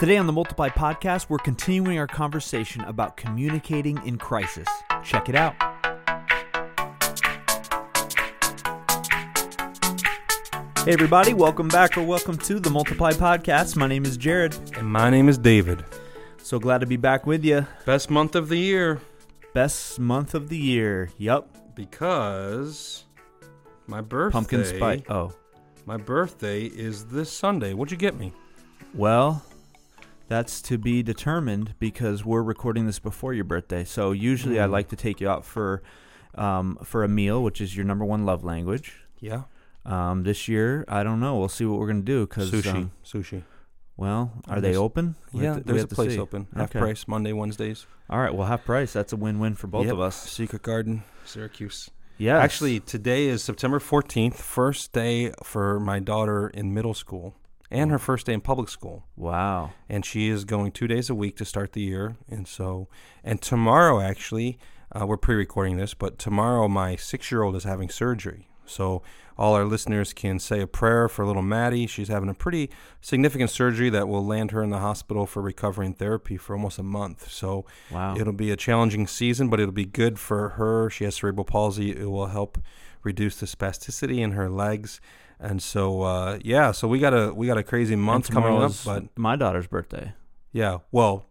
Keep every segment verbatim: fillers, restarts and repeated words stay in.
Today on the Multiply Podcast, we're continuing our conversation about communicating in crisis. Check it out. Hey everybody, welcome back or welcome to the Multiply Podcast. My name is Jared. And my name is David. So glad to be back with you. Best month of the year. Best month of the year, yep. Because my birthday... Pumpkin spice, oh. My birthday is this Sunday. What'd you get me? Well, that's to be determined because we're recording this before your birthday. So usually mm. I like to take you out for um, for a meal, which is your number one love language. Yeah. Um, this year, I don't know. We'll see what we're going to do. Cause, sushi. Um, sushi. Well, are I they guess. open? We yeah, to, there's a place see. open. Half okay. price, Monday, Wednesdays. All right, well, half price. That's a win-win for both yep. of us. Secret Garden, Syracuse. Yeah. Actually, today is September fourteenth, first day for my daughter in middle school and her first day in public school. Wow. And she is going two days a week to start the year. And so, and tomorrow, actually, uh, we're pre-recording this, but tomorrow my six-year-old is having surgery. So all our listeners can say a prayer for little Maddie. She's having a pretty significant surgery that will land her in the hospital for recovery and therapy for almost a month. So wow. It'll be a challenging season, but it'll be good for her. She has cerebral palsy. It will help reduce the spasticity in her legs. And so, uh, yeah, so we got a we got a crazy month coming up. But my daughter's birthday. Yeah, well.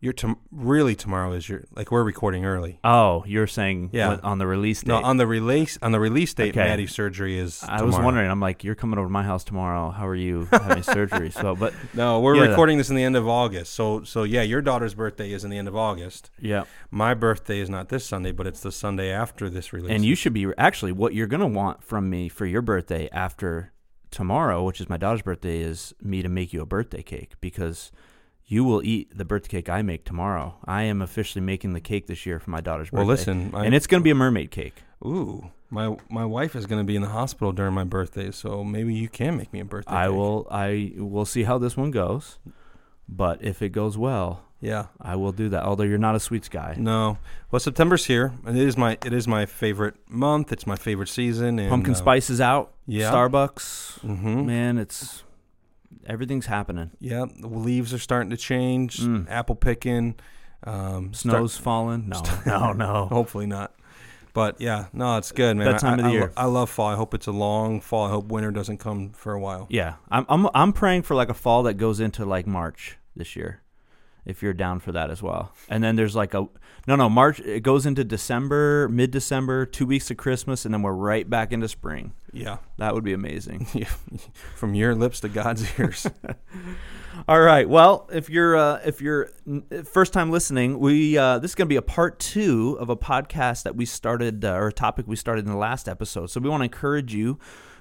Your tom- really tomorrow is your like we're recording early. Oh, you're saying yeah. what, on the release date? No, on the release on the release date, okay. Maddie's surgery is. I tomorrow. was wondering. I'm like, you're coming over to my house tomorrow. How are you having surgery? So, but no, we're yeah, recording this in the end of August. So, so yeah, your daughter's birthday is in the end of August. Yeah, my birthday is not this Sunday, but it's the Sunday after this release. And you should be actually what you're gonna want from me for your birthday after tomorrow, which is my daughter's birthday, is me to make you a birthday cake because. You will eat the birthday cake I make tomorrow. I am officially making the cake this year for my daughter's well, birthday. Well, listen. I, and it's going to be a mermaid cake. Ooh. My my wife is going to be in the hospital during my birthday, so maybe you can make me a birthday I cake. Will, I will see how this one goes, but if it goes well, yeah, I will do that, although you're not a sweets guy. No. Well, September's here, and it is my it is my favorite month. It's my favorite season. And, Pumpkin uh, spice is out. Yeah. Starbucks. Mm-hmm. Man, it's... Everything's happening. Yeah, the leaves are starting to change. Mm. Apple picking, um, snow's start, falling. No, st- no, no. Hopefully not. But yeah, no, it's good, man. That time I, of the I, year. I love fall. I hope it's a long fall. I hope winter doesn't come for a while. Yeah, I'm, I'm, I'm praying for like a fall that goes into like March this year, if you're down for that as well. And then there's like a no, no March. It goes into December, mid-December, two weeks of Christmas, and then we're right back into spring. Yeah. That would be amazing. Yeah. From your lips to God's ears. All right. Well, if you're uh, if you're first time listening, we uh, this is going to be a part two of a podcast that we started uh, or a topic we started in the last episode. So we want to encourage you,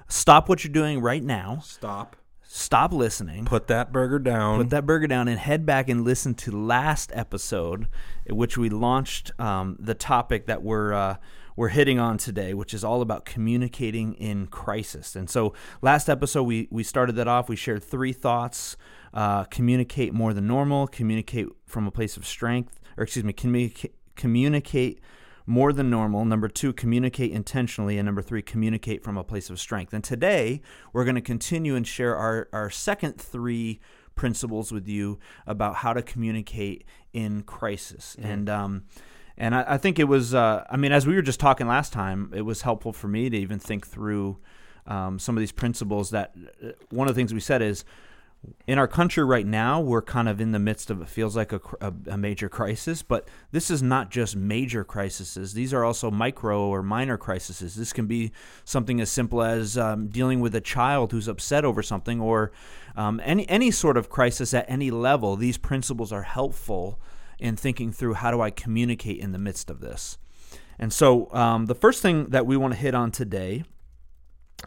stop what you're doing right now. Stop. Stop listening. Put that burger down. Put that burger down and head back and listen to last episode, in which we launched um, the topic that we're uh, we're hitting on today, which is all about communicating in crisis. And so last episode, we, we started that off. We shared three thoughts. Uh, communicate more than normal. Communicate from a place of strength. Or excuse me, communicate communicate more than normal. Number two, communicate intentionally. And number three, communicate from a place of strength. And today, we're going to continue and share our, our second three principles with you about how to communicate in crisis. Mm-hmm. And um, and I, I think it was, uh, I mean, as we were just talking last time, it was helpful for me to even think through um, some of these principles that uh, one of the things we said is, in our country right now, we're kind of in the midst of, it feels like a, a, a major crisis, but this is not just major crises. These are also micro or minor crises. This can be something as simple as um, dealing with a child who's upset over something or um, any any sort of crisis at any level. These principles are helpful in thinking through how do I communicate in the midst of this. And so um, the first thing that we want to hit on today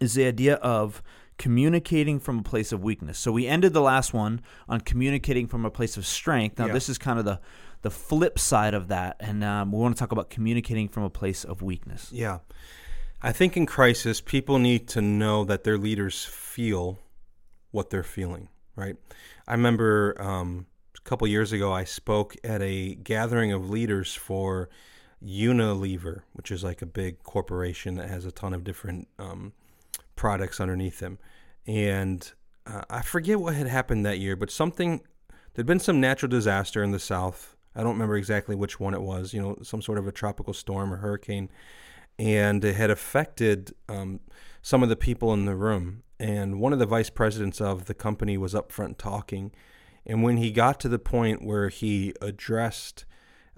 is the idea of communicating from a place of weakness. So we ended the last one on communicating from a place of strength. Now, yeah. This is kind of the, the flip side of that, and um, we want to talk about communicating from a place of weakness. Yeah. I think in crisis, people need to know that their leaders feel what they're feeling, right? I remember um, a couple years ago, I spoke at a gathering of leaders for Unilever, which is like a big corporation that has a ton of different um products underneath them. And uh, I forget what had happened that year, but something, There'd been some natural disaster in the South. I don't remember exactly which one it was, you know, some sort of a tropical storm or hurricane. And it had affected um, some of the people in the room. And one of the vice presidents of the company was up front talking. And when he got to the point where he addressed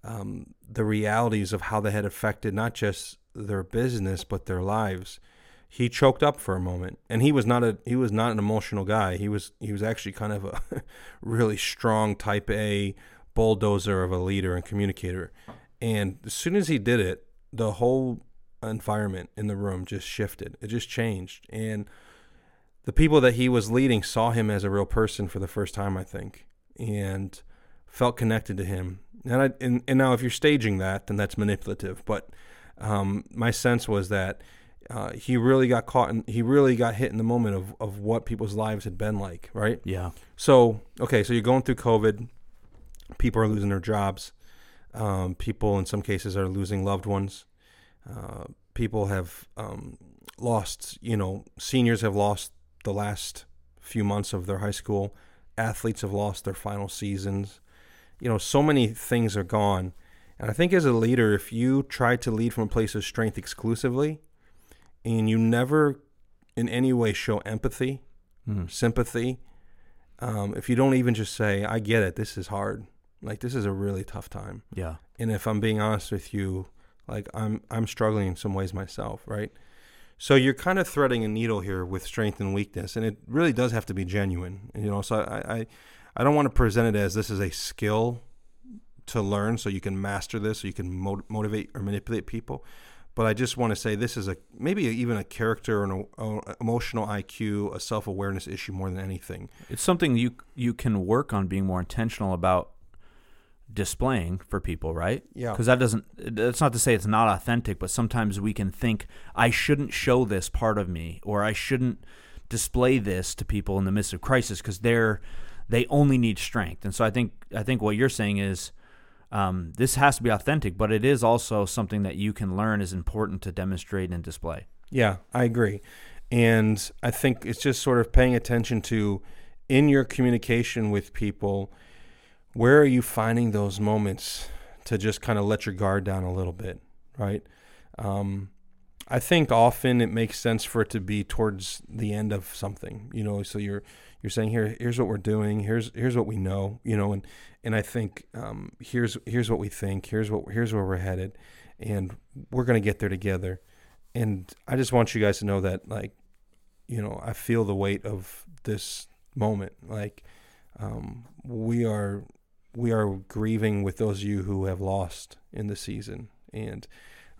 um, the realities of how they had affected not just their business, but their lives, he choked up for a moment. And he was not a he was not an emotional guy. He was he was actually kind of a really strong type A bulldozer of a leader and communicator. And as soon as he did it, the whole environment in the room just shifted. It just changed. And the people that he was leading saw him as a real person for the first time, I think, and felt connected to him. And I, and, and now if you're staging that, then that's manipulative. But um, my sense was that uh, he really got caught and he really got hit in the moment of, of what people's lives had been like, right? Yeah. So, okay, so you're going through COVID. People are losing their jobs. Um, people in some cases are losing loved ones. Uh, people have um, lost, you know, seniors have lost the last few months of their high school. Athletes have lost their final seasons. You know, so many things are gone. And I think as a leader, if you try to lead from a place of strength exclusively and you never in any way show empathy, mm. sympathy, um, if you don't even just say, I get it, this is hard. Like, this is a really tough time. Yeah. And if I'm being honest with you, like, I'm I'm struggling in some ways myself, right? So you're kind of threading a needle here with strength and weakness, and it really does have to be genuine. And, you know, so I, I I don't want to present it as this is a skill to learn so you can master this, so you can mot- motivate or manipulate people. But I just want to say this is a maybe even a character and an emotional I Q, a self-awareness issue more than anything. It's something you you can work on being more intentional about displaying for people, right? Yeah. Because that doesn't, that's not to say it's not authentic, but sometimes we can think, I shouldn't show this part of me, or I shouldn't display this to people in the midst of crisis because they're, they only need strength. And so I think, I think what you're saying is um, this has to be authentic, but it is also something that you can learn is important to demonstrate and display. Yeah, I agree. And I think it's just sort of paying attention to, in your communication with people, where are you finding those moments to just kind of let your guard down a little bit, right? Um, I think often it makes sense for it to be towards the end of something, you know. So you're you're saying here, here's what we're doing, here's here's what we know, you know, and and I think um, here's here's what we think, here's what here's where we're headed, and we're gonna get there together. And I just want you guys to know that, like, you know, I feel the weight of this moment, like um, we are. We are grieving with those of you who have lost in the season. And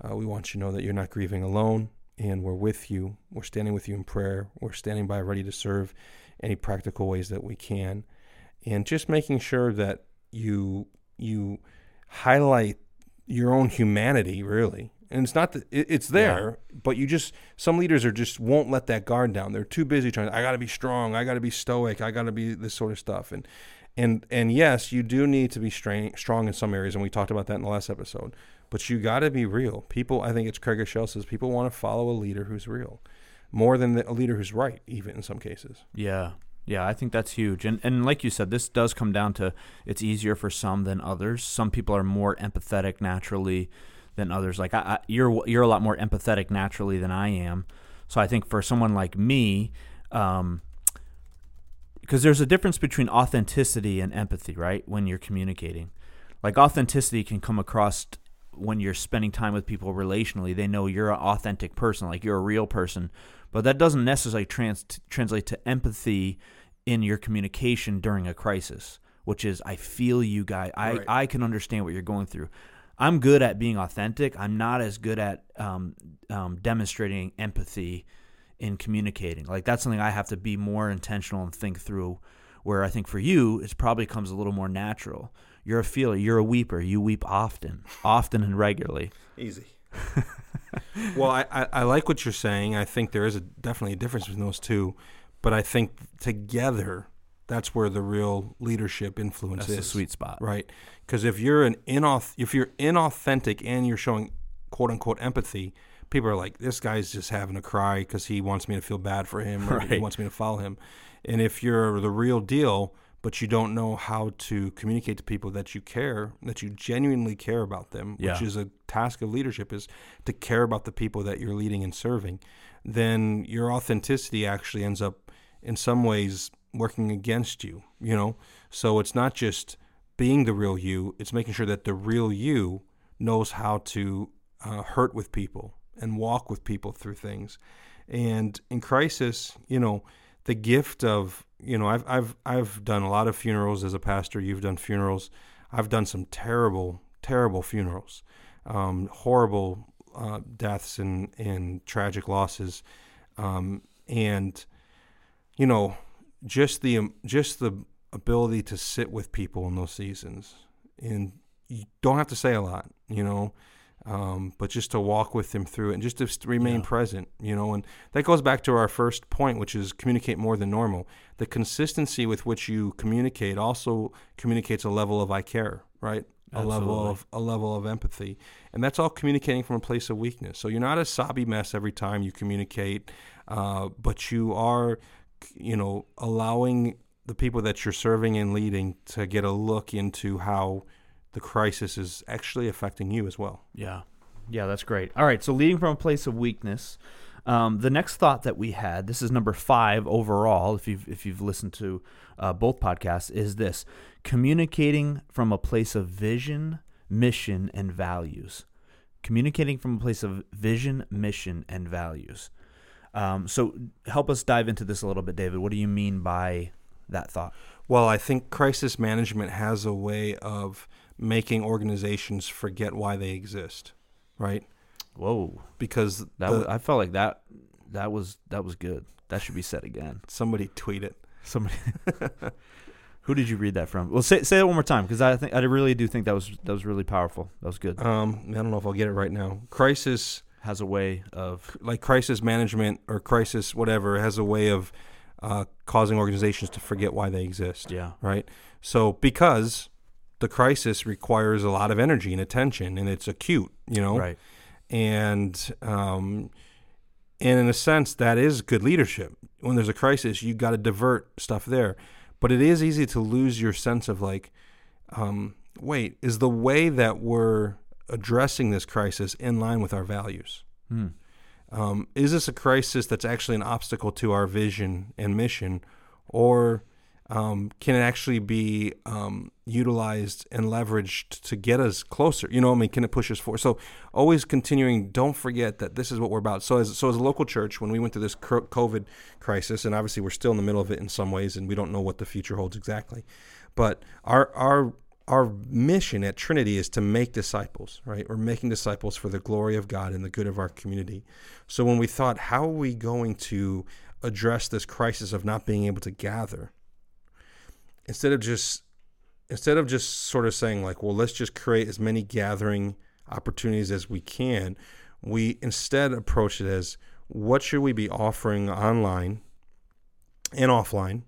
uh, we want you to know that you're not grieving alone, and we're with you. We're standing with you in prayer. We're standing by ready to serve any practical ways that we can. And just making sure that you you highlight your own humanity, really. And it's not that it, it's there, yeah. But you just, some leaders are just won't let that guard down. They're too busy trying, I got to be strong. I got to be stoic. I got to be this sort of stuff. And, And and yes, you do need to be strain, strong in some areas, and we talked about that in the last episode. But you got to be real. People, I think it's Craig O'Shell says, people want to follow a leader who's real more than the, a leader who's right, even in some cases. Yeah, yeah, I think that's huge. And and like you said, this does come down to it's easier for some than others. Some people are more empathetic naturally than others. Like I, I, you're you're a lot more empathetic naturally than I am. So I think for someone like me. Um, Because there's a difference between authenticity and empathy, right? When you're communicating. Like authenticity can come across when you're spending time with people relationally. They know you're an authentic person, like you're a real person. But that doesn't necessarily trans- translate to empathy in your communication during a crisis, which is I feel you guys. I, right. I can understand what you're going through. I'm good at being authentic. I'm not as good at um, um, demonstrating empathy in communicating. Like that's something I have to be more intentional and think through, where I think for you, it probably comes a little more natural. You're a feeler, you're a weeper, you weep often, often and regularly. Easy. Well, I, I, I like what you're saying. I think there is a, definitely a difference between those two, but I think together, that's where the real leadership influence that's is. That's the sweet spot. Right. Because if you're an inauth- if you're inauthentic and you're showing quote unquote empathy, people are like, this guy's just having a cry because he wants me to feel bad for him, or right. He wants me to follow him. And if you're the real deal, but you don't know how to communicate to people that you care, that you genuinely care about them, yeah. which is a task of leadership, is to care about the people that you're leading and serving, then your authenticity actually ends up in some ways working against you, you know? So it's not just being the real you, it's making sure that the real you knows how to uh, hurt with people and walk with people through things. And in crisis, you know, the gift of, you know, I've I've I've done a lot of funerals as a pastor. You've done funerals. I've done some terrible, terrible funerals, um, horrible uh, deaths and and tragic losses, um, and you know, just the um, just the ability to sit with people in those seasons, and you don't have to say a lot, you know. Um, but just to walk with them through it and just to remain yeah. present, you know, and that goes back to our first point, which is communicate more than normal. The consistency with which you communicate also communicates a level of I care, right? Absolutely. A level of a level of empathy. And that's all communicating from a place of weakness. So you're not a sobby mess every time you communicate, uh, but you are, you know, allowing the people that you're serving and leading to get a look into how the crisis is actually affecting you as well. Yeah. Yeah, that's great. All right, so leading from a place of weakness. Um, the next thought that we had, this is number five overall, if you've, if you've listened to uh, both podcasts, is this: communicating from a place of vision, mission, and values. Communicating from a place of vision, mission, and values. Um, so help us dive into this a little bit, David. What do you mean by that thought? Well, I think crisis management has a way of making organizations forget why they exist, right? Whoa! Because that the, was, I felt like that that was that was good. That should be said again. Somebody tweet it. Somebody. Who did you read that from? Well, say say that one more time, because I think I really do think that was that was really powerful. That was good. Um, I don't know if I'll get it right now. Crisis has a way of like crisis management or crisis whatever has a way of uh, causing organizations to forget why they exist. Yeah. Right. So because the crisis requires a lot of energy and attention, and it's acute, you know? Right. And, um, and in a sense, that is good leadership. When there's a crisis, you got to divert stuff there. But it is easy to lose your sense of like, um, wait, is the way that we're addressing this crisis in line with our values? Hmm. Um, is this a crisis that's actually an obstacle to our vision and mission, or Um, can it actually be um, utilized and leveraged to get us closer? You know, I mean, can it push us forward? So always continuing, don't forget that this is what we're about. So as so as a local church, when we went through this COVID crisis, and obviously we're still in the middle of it in some ways, and we don't know what the future holds exactly, but our our our mission at Trinity is to make disciples, right? We're making disciples for the glory of God and the good of our community. So when we thought, how are we going to address this crisis of not being able to gather? Instead of just, instead of just sort of saying like, well, let's just create as many gathering opportunities as we can, we instead approach it as, what should we be offering online and offline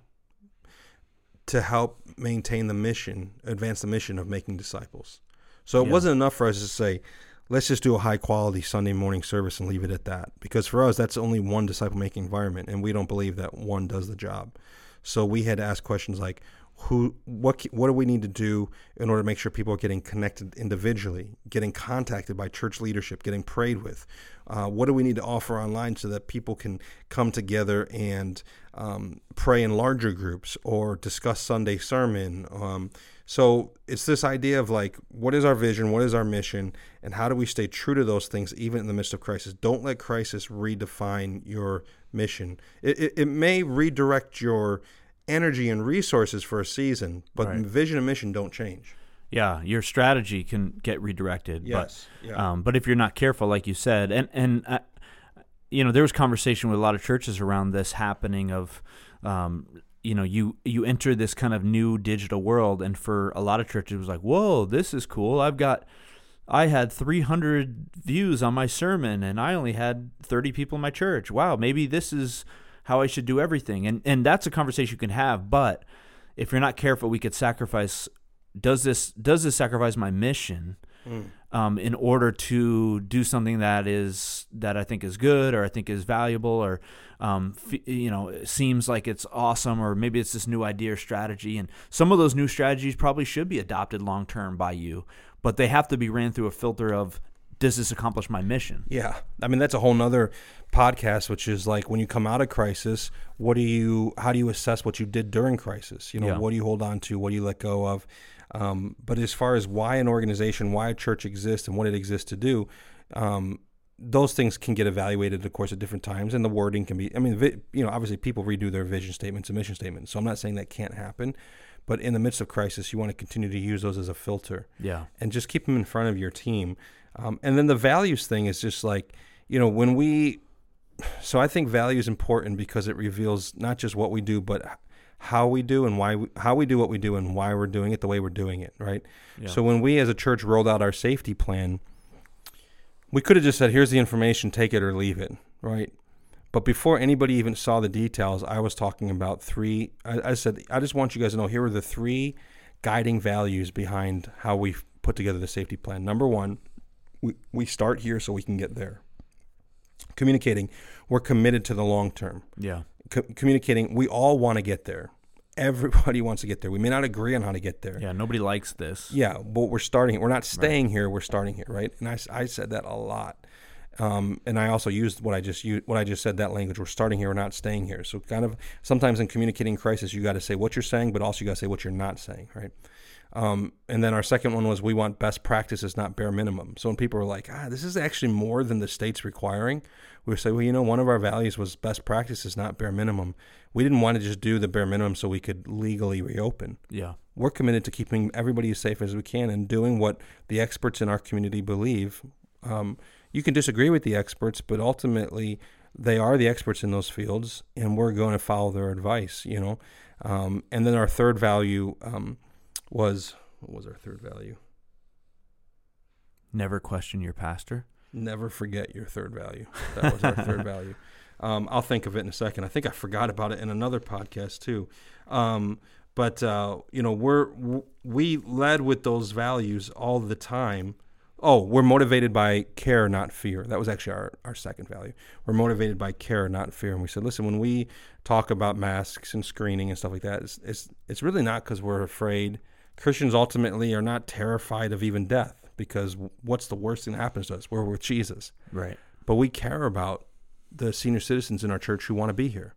to help maintain the mission, advance the mission of making disciples? So it yeah. wasn't enough for us to say, let's just do a high quality Sunday morning service and leave it at that, because for us that's only one disciple making environment, and we don't believe that one does the job. So we had to ask questions like, who, what, what do we need to do in order to make sure people are getting connected individually, getting contacted by church leadership, getting prayed with? Uh, what do we need to offer online so that people can come together and um, pray in larger groups or discuss Sunday sermon? Um, so it's this idea of like, what is our vision? What is our mission? And how do we stay true to those things even in the midst of crisis? Don't let crisis redefine your mission. It, it, it may redirect your energy and resources for a season, but right. vision and mission don't change. Yeah, your strategy can get redirected. Yes, but yeah. um, but if you're not careful, like you said, and and I, you know, there was conversation with a lot of churches around this happening of, um, you know, you you enter this kind of new digital world, and for a lot of churches, it was like, whoa, this is cool. I've got, I had three hundred views on my sermon, and I only had thirty people in my church. Wow, maybe this is how I should do everything. And and that's a conversation you can have, but if you're not careful, we could sacrifice, does this does this sacrifice my mission mm. um, in order to do something that is that I think is good or I think is valuable or um, f- you know seems like it's awesome, or maybe it's this new idea or strategy. And some of those new strategies probably should be adopted long term by you, but they have to be ran through a filter of, does this accomplish my mission? Yeah. I mean, that's a whole nother podcast, which is like when you come out of crisis, what do you, how do you assess what you did during crisis? You know, yeah. What do you hold on to? What do you let go of? Um, but as far as why an organization, why a church exists and what it exists to do, um, those things can get evaluated, of course, at different times. And the wording can be, I mean, vi- you know, obviously people redo their vision statements and mission statements. So I'm not saying that can't happen. But in the midst of crisis, you want to continue to use those as a filter. Yeah. And just keep them in front of your team. Um, and then the values thing is just like, you know, when we, so I think value is important because it reveals not just what we do, but how we do and why, we, how we do what we do and why we're doing it the way we're doing it, right? Yeah. So when we as a church rolled out our safety plan, we could have just said, here's the information, take it or leave it, right? But before anybody even saw the details, I was talking about three, I, I said, I just want you guys to know, here are the three guiding values behind how we put together the safety plan. Number one, we, we start here so we can get there. Communicating, we're committed to the long term. Yeah. Co- communicating, we all want to get there. Everybody wants to get there. We may not agree on how to get there. Yeah, nobody likes this. Yeah, but we're starting, we're not staying right. here, we're starting here, right? And I, I said that a lot. Um, and I also used what I just used, what I just said, that language. We're starting here, we're not staying here. So kind of sometimes in communicating crisis, you got to say what you're saying, but also you got to say what you're not saying, right? Um, and then our second one was we want best practices, not bare minimum. So when people were like, ah, this is actually more than the state's requiring, we would say, well, you know, one of our values was best practices, not bare minimum. We didn't want to just do the bare minimum so we could legally reopen. Yeah. We're committed to keeping everybody as safe as we can and doing what the experts in our community believe. Um, You can disagree with the experts, but ultimately they are the experts in those fields, and we're going to follow their advice, you know. Um, and then our third value um, was, what was our third value? Never question your pastor. Never forget your third value. That was our third value. Um, I'll think of it in a second. I think I forgot about it in another podcast too. Um, but, uh, you know, we're, we led with those values all the time. Oh, we're motivated by care, not fear. That was actually our, our second value. We're motivated by care, not fear. And we said, listen, when we talk about masks and screening and stuff like that, it's it's, it's really not because we're afraid. Christians ultimately are not terrified of even death, because what's the worst thing that happens to us? We're with Jesus. Right. But we care about the senior citizens in our church who want to be here.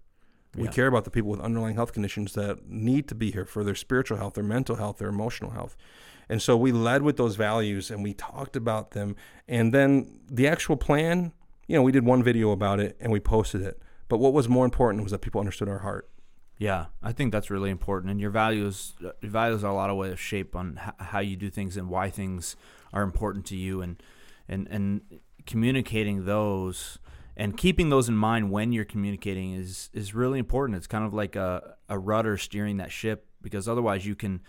We yeah. care about the people with underlying health conditions that need to be here for their spiritual health, their mental health, their emotional health. And so we led with those values and we talked about them. And then the actual plan, you know, we did one video about it and we posted it. But what was more important was that people understood our heart. Yeah, I think that's really important. And your values, your values are a lot of way of shape on how you do things and why things are important to you. And, and, and communicating those and keeping those in mind when you're communicating is, is really important. It's kind of like a, a rudder steering that ship, because otherwise you can...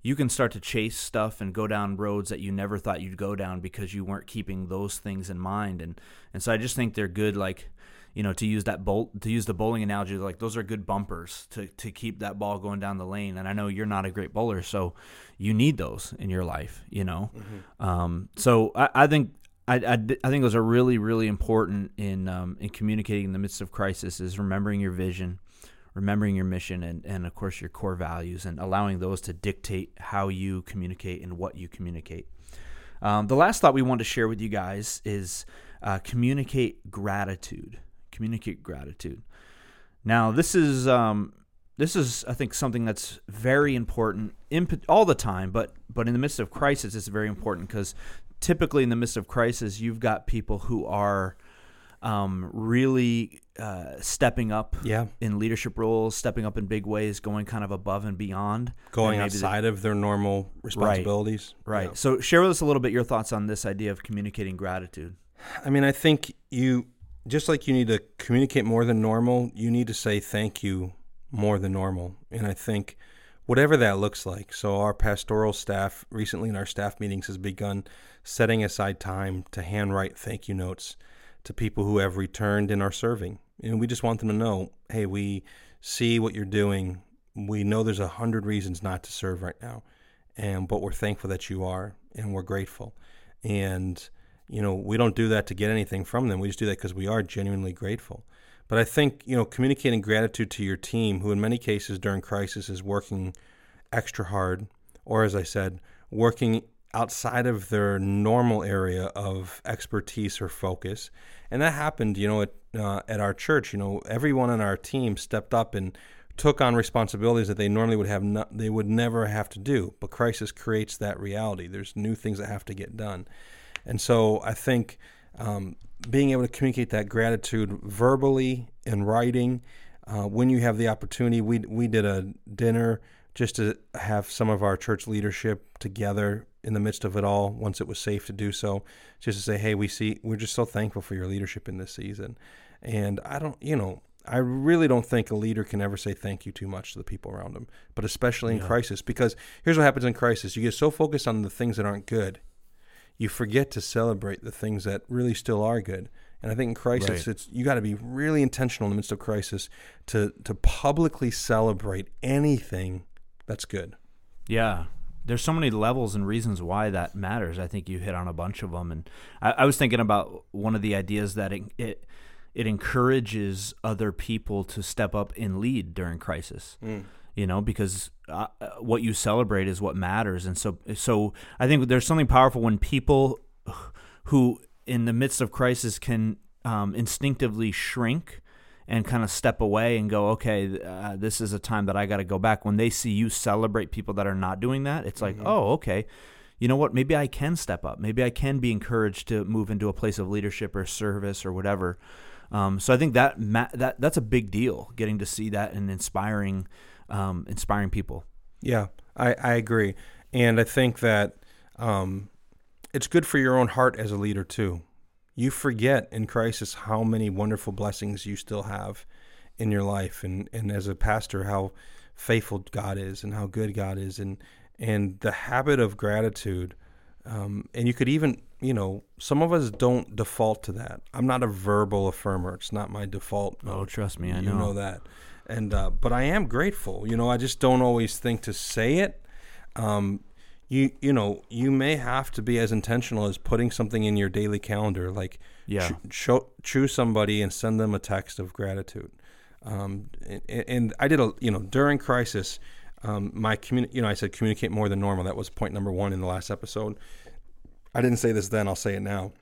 you can start to chase stuff and go down roads that you never thought you'd go down because you weren't keeping those things in mind. And and so I just think they're good, like, you know, to use that bolt, to use the bowling analogy, like those are good bumpers to, to keep that ball going down the lane. And I know you're not a great bowler, so you need those in your life, you know? Mm-hmm. Um, so I, I think, I, I, I think those are really, really important in, um, in communicating in the midst of crisis, is remembering your vision, remembering your mission, and, and of course, your core values, and allowing those to dictate how you communicate and what you communicate. Um, the last thought we want to share with you guys is uh, communicate gratitude. Communicate gratitude. Now, this is, um, this is, I think, something that's very important in, all the time, but, but in the midst of crisis, it's very important, because typically in the midst of crisis, you've got people who are um, really... Uh, stepping up yeah. in leadership roles, stepping up in big ways, going kind of above and beyond. Going outside they, of their normal responsibilities. Right. right. Yeah. So share with us a little bit your thoughts on this idea of communicating gratitude. I mean, I think you, just like you need to communicate more than normal, you need to say thank you more than normal. And I think whatever that looks like. So our pastoral staff recently in our staff meetings has begun setting aside time to handwrite thank you notes to people who have returned and are serving. And we just want them to know, hey, we see what you're doing. We know there's a hundred reasons not to serve right now. and but we're thankful that you are, and we're grateful. And, you know, we don't do that to get anything from them. We just do that because we are genuinely grateful. But I think, you know, communicating gratitude to your team, who in many cases during crisis is working extra hard, or as I said, working outside of their normal area of expertise or focus. And that happened, you know, at uh, at our church. You know, everyone on our team stepped up and took on responsibilities that they normally would have no, they would never have to do. But crisis creates that reality. There's new things that have to get done. And so I think um, being able to communicate that gratitude verbally and writing, uh, when you have the opportunity, we we did a dinner just to have some of our church leadership together in the midst of it all, once it was safe to do so, just to say, hey, we see, we're just so thankful for your leadership in this season. And I don't, you know, I really don't think a leader can ever say thank you too much to the people around them, but especially in yeah. crisis, because here's what happens in crisis. You get so focused on the things that aren't good, you forget to celebrate the things that really still are good. And I think in crisis, right. it's you got to be really intentional in the midst of crisis to to publicly celebrate anything that's good. Yeah. There's so many levels and reasons why that matters. I think you hit on a bunch of them. And I, I was thinking about one of the ideas that it, it it encourages other people to step up and lead during crisis, mm. you know, because uh, what you celebrate is what matters. And so, so I think there's something powerful when people who in the midst of crisis can um, instinctively shrink and kind of step away and go, okay, uh, this is a time that I got to go back. When they see you celebrate people that are not doing that, it's like, mm-hmm. oh, okay, you know what? Maybe I can step up. Maybe I can be encouraged to move into a place of leadership or service or whatever. Um, so I think that ma- that that's a big deal, getting to see that and inspiring um, inspiring people. Yeah, I, I agree. And I think that um, it's good for your own heart as a leader too. You forget in crisis how many wonderful blessings you still have in your life, and, and as a pastor, how faithful God is and how good God is, and and the habit of gratitude. Um, and you could even, you know, some of us don't default to that. I'm not a verbal affirmer; it's not my default. Oh, trust me, I know. You know that. And uh, but I am grateful. You know, I just don't always think to say it. Um, You you know, you may have to be as intentional as putting something in your daily calendar, like yeah. cho- cho- choose somebody and send them a text of gratitude. Um, and, and I did a, you know, during crisis, um, my communi- you know, I said communicate more than normal. That was point number one in the last episode. I didn't say this then, I'll say it now.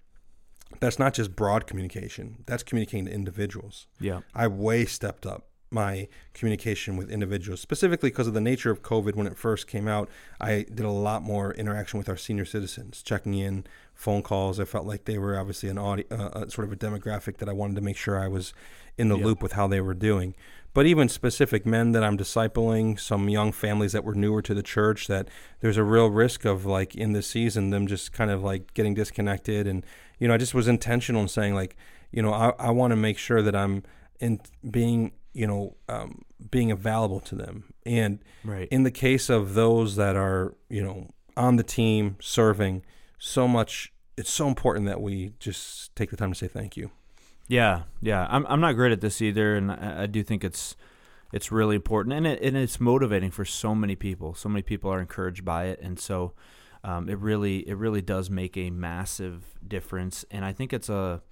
That's not just broad communication. That's communicating to individuals. Yeah, I way stepped up my communication with individuals, specifically because of the nature of COVID. When it first came out, I did a lot more interaction with our senior citizens, checking in, phone calls. I felt like they were obviously an audi- uh, sort of a demographic that I wanted to make sure I was in the yep. loop with how they were doing. But even specific men that I'm discipling, some young families that were newer to the church, that there's a real risk of, like, in this season, them just kind of like getting disconnected. And, you know, I just was intentional in saying, like, you know, I, I want to make sure that I'm in being you know, um, being available to them. And right. in the case of those that are, you know, on the team serving so much, it's so important that we just take the time to say thank you. Yeah. Yeah. I'm I'm not great at this either. And I, I do think it's, it's really important, and it, and it's motivating for so many people. So many people are encouraged by it. And so um, it really, it really does make a massive difference. And I think it's a,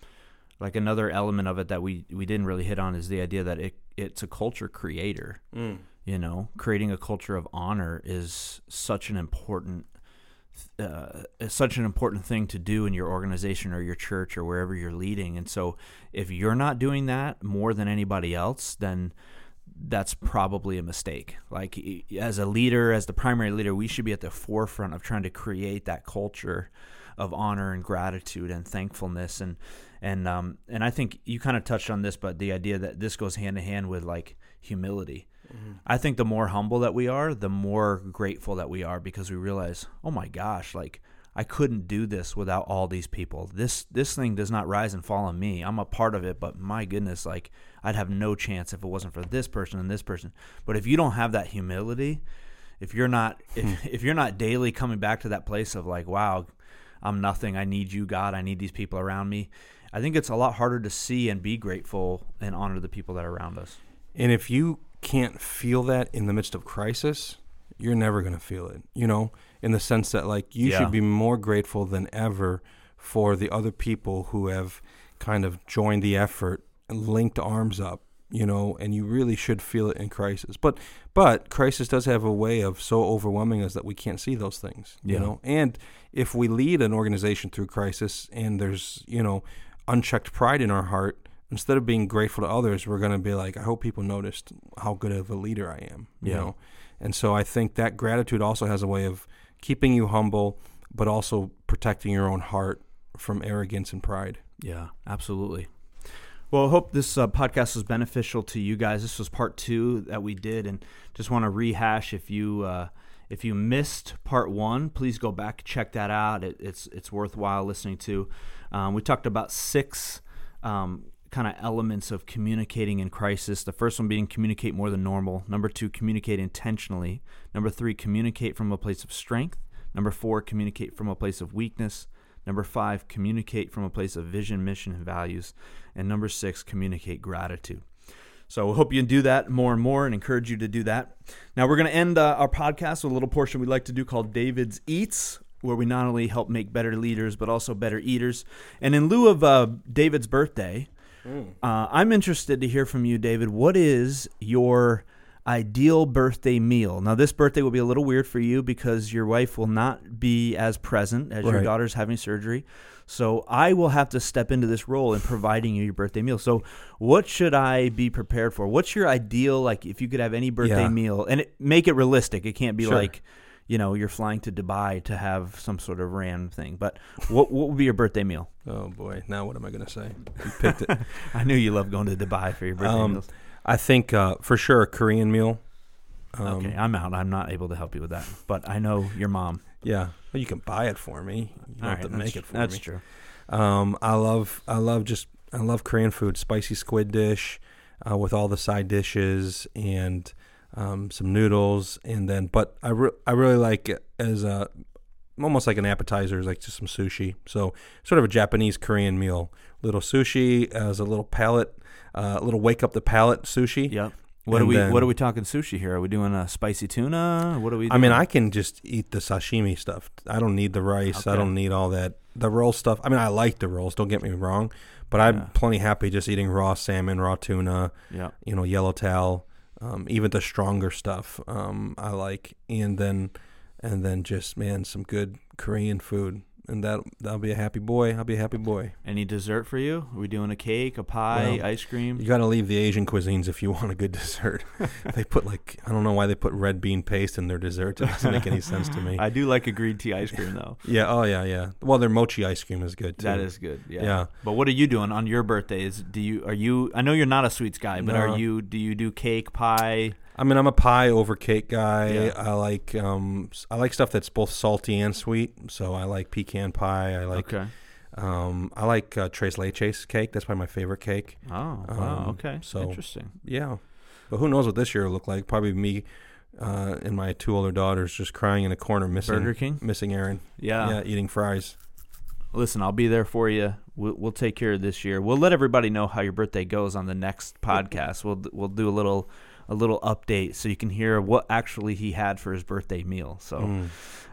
like another element of it that we, we didn't really hit on is the idea that it, it's a culture creator. Mm. You know, creating a culture of honor is such an important, uh, is such an important thing to do in your organization or your church or wherever you're leading. And so if you're not doing that more than anybody else, then that's probably a mistake. Like, as a leader, as the primary leader, we should be at the forefront of trying to create that culture of honor and gratitude and thankfulness. And, and, um, and I think you kind of touched on this, but the idea that this goes hand in hand with, like, humility. Mm-hmm. I think the more humble that we are, the more grateful that we are, because we realize, oh my gosh, like, I couldn't do this without all these people. This, this thing does not rise and fall on me. I'm a part of it, but my goodness, like, I'd have no chance if it wasn't for this person and this person. But if you don't have that humility, if you're not, if, if you're not daily coming back to that place of, like, wow, I'm nothing. I need you, God. I need these people around me. I think it's a lot harder to see and be grateful and honor the people that are around us. And if you can't feel that in the midst of crisis, you're never going to feel it, you know, in the sense that like you yeah. should be more grateful than ever for the other people who have kind of joined the effort and linked arms up, you know, and you really should feel it in crisis. But but crisis does have a way of so overwhelming us that we can't see those things, yeah. you know. And if we lead an organization through crisis and there's, you know, unchecked pride in our heart, instead of being grateful to others, we're going to be like, I hope people noticed how good of a leader I am, you yeah. know. And so I think that gratitude also has a way of keeping you humble, but also protecting your own heart from arrogance and pride. Yeah, absolutely. Well, I hope this uh, podcast was beneficial to you guys. This was part two that we did, and just want to rehash. If you uh, if you missed part one, please go back, check that out. It, it's it's worthwhile listening to. Um, we talked about six um, kind of elements of communicating in crisis. The first one being communicate more than normal. Number two, communicate intentionally. Number three, communicate from a place of strength. Number four, communicate from a place of weakness. Number five, communicate from a place of vision, mission, and values. And number six, communicate gratitude. So we hope you do that more and more and encourage you to do that. Now we're going to end uh, our podcast with a little portion we like to do called David's Eats, where we not only help make better leaders, but also better eaters. And in lieu of uh, David's birthday, mm. uh, I'm interested to hear from you, David. What is your ideal birthday meal? Now, this birthday will be a little weird for you because your wife will not be as present as right. your daughter's having surgery. So I will have to step into this role in providing you your birthday meal. So what should I be prepared for? What's your ideal, like, if you could have any birthday yeah. meal? And it, make it realistic. It can't be sure. like, you know, you're flying to Dubai to have some sort of random thing. But what what would be your birthday meal? Oh, boy. Now what am I going to say? You picked it. I knew you loved going to Dubai for your birthday um, meals. I think uh, for sure a Korean meal. Um, okay, I'm out. I'm not able to help you with that, but I know your mom. Yeah, well, you can buy it for me. You don't right, have to make it for that's me. That's true. Um, I love, I love just, I love Korean food. Spicy squid dish uh, with all the side dishes and um, some noodles, and then. But I, re- I really like it as a almost like an appetizer, like just some sushi. So sort of a Japanese Korean meal. Little sushi as a little palate. Uh, a little wake up the palate sushi. Yep. What and are we? Then, what are we talking sushi here? Are we doing a spicy tuna? What are we doing? I mean, I can just eat the sashimi stuff. I don't need the rice. Okay. I don't need all that. The roll stuff. I mean, I like the rolls. Don't get me wrong, but yeah. I'm plenty happy just eating raw salmon, raw tuna. Yeah. You know, yellowtail. Um, even the stronger stuff. Um, I like, and then, and then just man, some good Korean food. And that that'll be a happy boy. I'll be a happy boy. Any dessert for you? Are we doing a cake, a pie, well, ice cream? You got to leave the Asian cuisines if you want a good dessert. They put like, I don't know why they put red bean paste in their dessert. It doesn't make any sense to me. I do like a green tea ice cream though. Yeah. Oh yeah. Yeah. Well, their mochi ice cream is good too. That is good. Yeah. yeah. But what are you doing on your birthdays? Do you, are you, I know you're not a sweets guy, but no. are you, do you do cake, pie? I mean, I'm a pie over cake guy. Yeah. I like um, I like stuff that's both salty and sweet. So I like pecan pie. I like okay. um, I like uh, tres leches cake. That's probably my favorite cake. Oh, um, wow. Okay. So, interesting. Yeah. But who knows what this year will look like. Probably me uh, and my two older daughters just crying in a corner missing Burger King? Missing Aaron. Yeah. Yeah, eating fries. Listen, I'll be there for you. We'll, we'll take care of this year. We'll let everybody know how your birthday goes on the next podcast. We'll We'll do a little... a little update so you can hear what actually he had for his birthday meal. So, mm.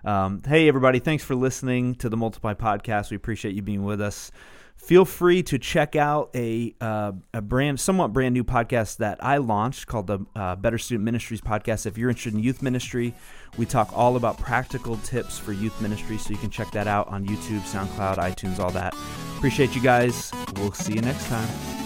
um, hey, everybody, thanks for listening to the Multiply Podcast. We appreciate you being with us. Feel free to check out a uh, a brand, somewhat brand new podcast that I launched called the uh, Better Student Ministries Podcast. If you're interested in youth ministry, we talk all about practical tips for youth ministry. So you can check that out on YouTube, SoundCloud, iTunes, all that. Appreciate you guys. We'll see you next time.